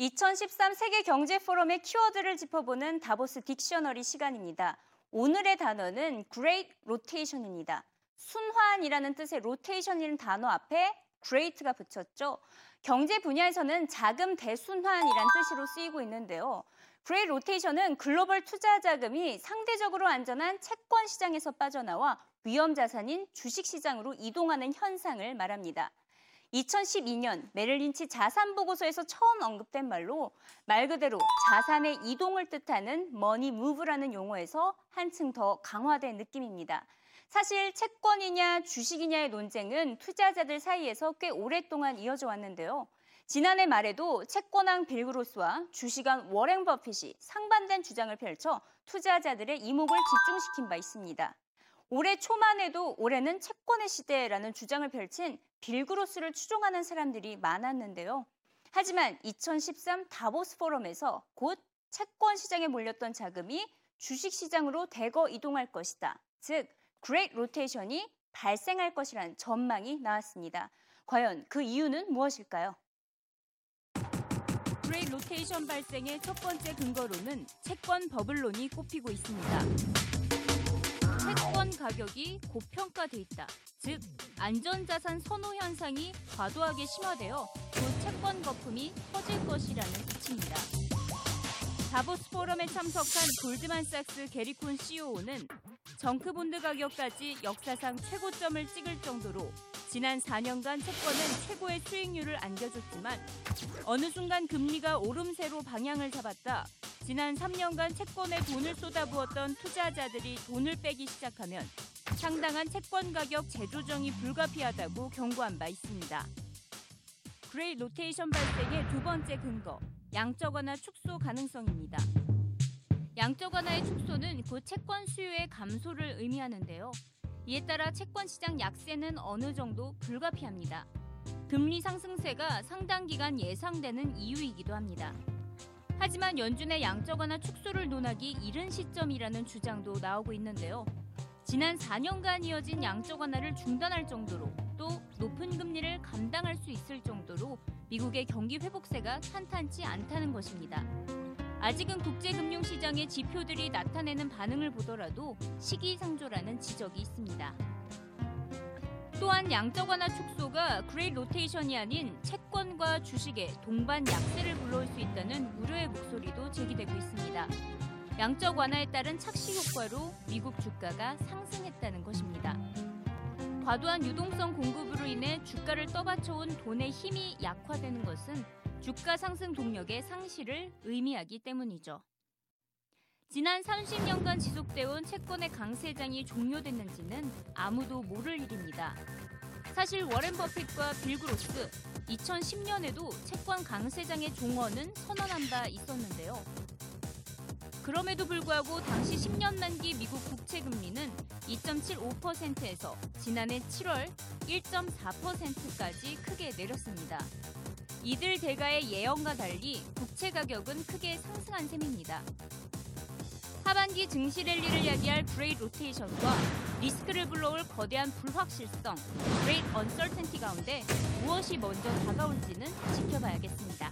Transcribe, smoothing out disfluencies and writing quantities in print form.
2013 세계 경제 포럼의 키워드를 짚어보는 다보스 딕셔너리 시간입니다. 오늘의 단어는 Great Rotation입니다. 순환이라는 뜻의 Rotation이라는 단어 앞에 Great가 붙였죠. 경제 분야에서는 자금 대순환이란 뜻으로 쓰이고 있는데요. Great Rotation은 글로벌 투자 자금이 상대적으로 안전한 채권 시장에서 빠져나와 위험 자산인 주식 시장으로 이동하는 현상을 말합니다. 2012년 메릴 린치 자산 보고서에서 처음 언급된 말로 말 그대로 자산의 이동을 뜻하는 머니 무브라는 용어에서 한층 더 강화된 느낌입니다. 사실 채권이냐 주식이냐의 논쟁은 투자자들 사이에서 꽤 오랫동안 이어져 왔는데요. 지난해 말에도 채권왕 빌 그로스와 주식왕 워렌 버핏이 상반된 주장을 펼쳐 투자자들의 이목을 집중시킨 바 있습니다. 올해 초만 해도 올해는 채권의 시대라는 주장을 펼친 빌 그로스를 추종하는 사람들이 많았는데요. 하지만 2013 다보스 포럼에서 곧 채권 시장에 몰렸던 자금이 주식 시장으로 대거 이동할 것이다. 즉, 그레이트 로테이션이 발생할 것이란 전망이 나왔습니다. 과연 그 이유는 무엇일까요? 그레이트 로테이션 발생의 첫 번째 근거로는 채권 버블론이 꼽히고 있습니다. 채권 가격이 고평가돼 있다. 즉, 안전자산 선호 현상이 과도하게 심화되어 곧 채권 거품이 커질 것이라는 뜻입니다. 다보스 포럼에 참석한 골드만삭스 게리콘 CEO는 정크본드 가격까지 역사상 최고점을 찍을 정도로 지난 4년간 채권은 최고의 수익률을 안겨줬지만 어느 순간 금리가 오름세로 방향을 잡았다. 지난 3년간 채권에 돈을 쏟아부었던 투자자들이 돈을 빼기 시작하면 상당한 채권 가격 재조정이 불가피하다고 경고한 바 있습니다. 그레이트 로테이션 발생의 두 번째 근거, 양적 완화 축소 가능성입니다. 양적 완화의 축소는 곧 채권 수요의 감소를 의미하는데요. 이에 따라 채권 시장 약세는 어느 정도 불가피합니다. 금리 상승세가 상당 기간 예상되는 이유이기도 합니다. 하지만 연준의 양적 완화 축소를 논하기 이른 시점이라는 주장도 나오고 있는데요. 지난 4년간 이어진 양적 완화를 중단할 정도로 또 높은 금리를 감당할 수 있을 정도로 미국의 경기 회복세가 탄탄치 않다는 것입니다. 아직은 국제금융시장의 지표들이 나타내는 반응을 보더라도 시기상조라는 지적이 있습니다. 또한 양적 완화 축소가 그레이트 로테이션이 아닌 채권과 주식의 동반 약세를 불러올 수 있다는 우려의 목소리도 제기되고 있습니다. 양적 완화에 따른 착시 효과로 미국 주가가 상승했다는 것입니다. 과도한 유동성 공급으로 인해 주가를 떠받쳐온 돈의 힘이 약화되는 것은 주가 상승 동력의 상실을 의미하기 때문이죠. 지난 30년간 지속돼온 채권의 강세장이 종료됐는지는 아무도 모를 일입니다. 사실 워렌 버핏과 빌 그로스, 2010년에도 채권 강세장의 종언은 선언한 바 있었는데요. 그럼에도 불구하고 당시 10년 만기 미국 국채 금리는 2.75%에서 지난해 7월 1.4%까지 크게 내렸습니다. 이들 대가의 예언과 달리 국채 가격은 크게 상승한 셈입니다. 하반기 증시 랠리를 야기할 그레이트 로테이션과 리스크를 불러올 거대한 불확실성, 그레이트 언서텐티 가운데 무엇이 먼저 다가올지는 지켜봐야겠습니다.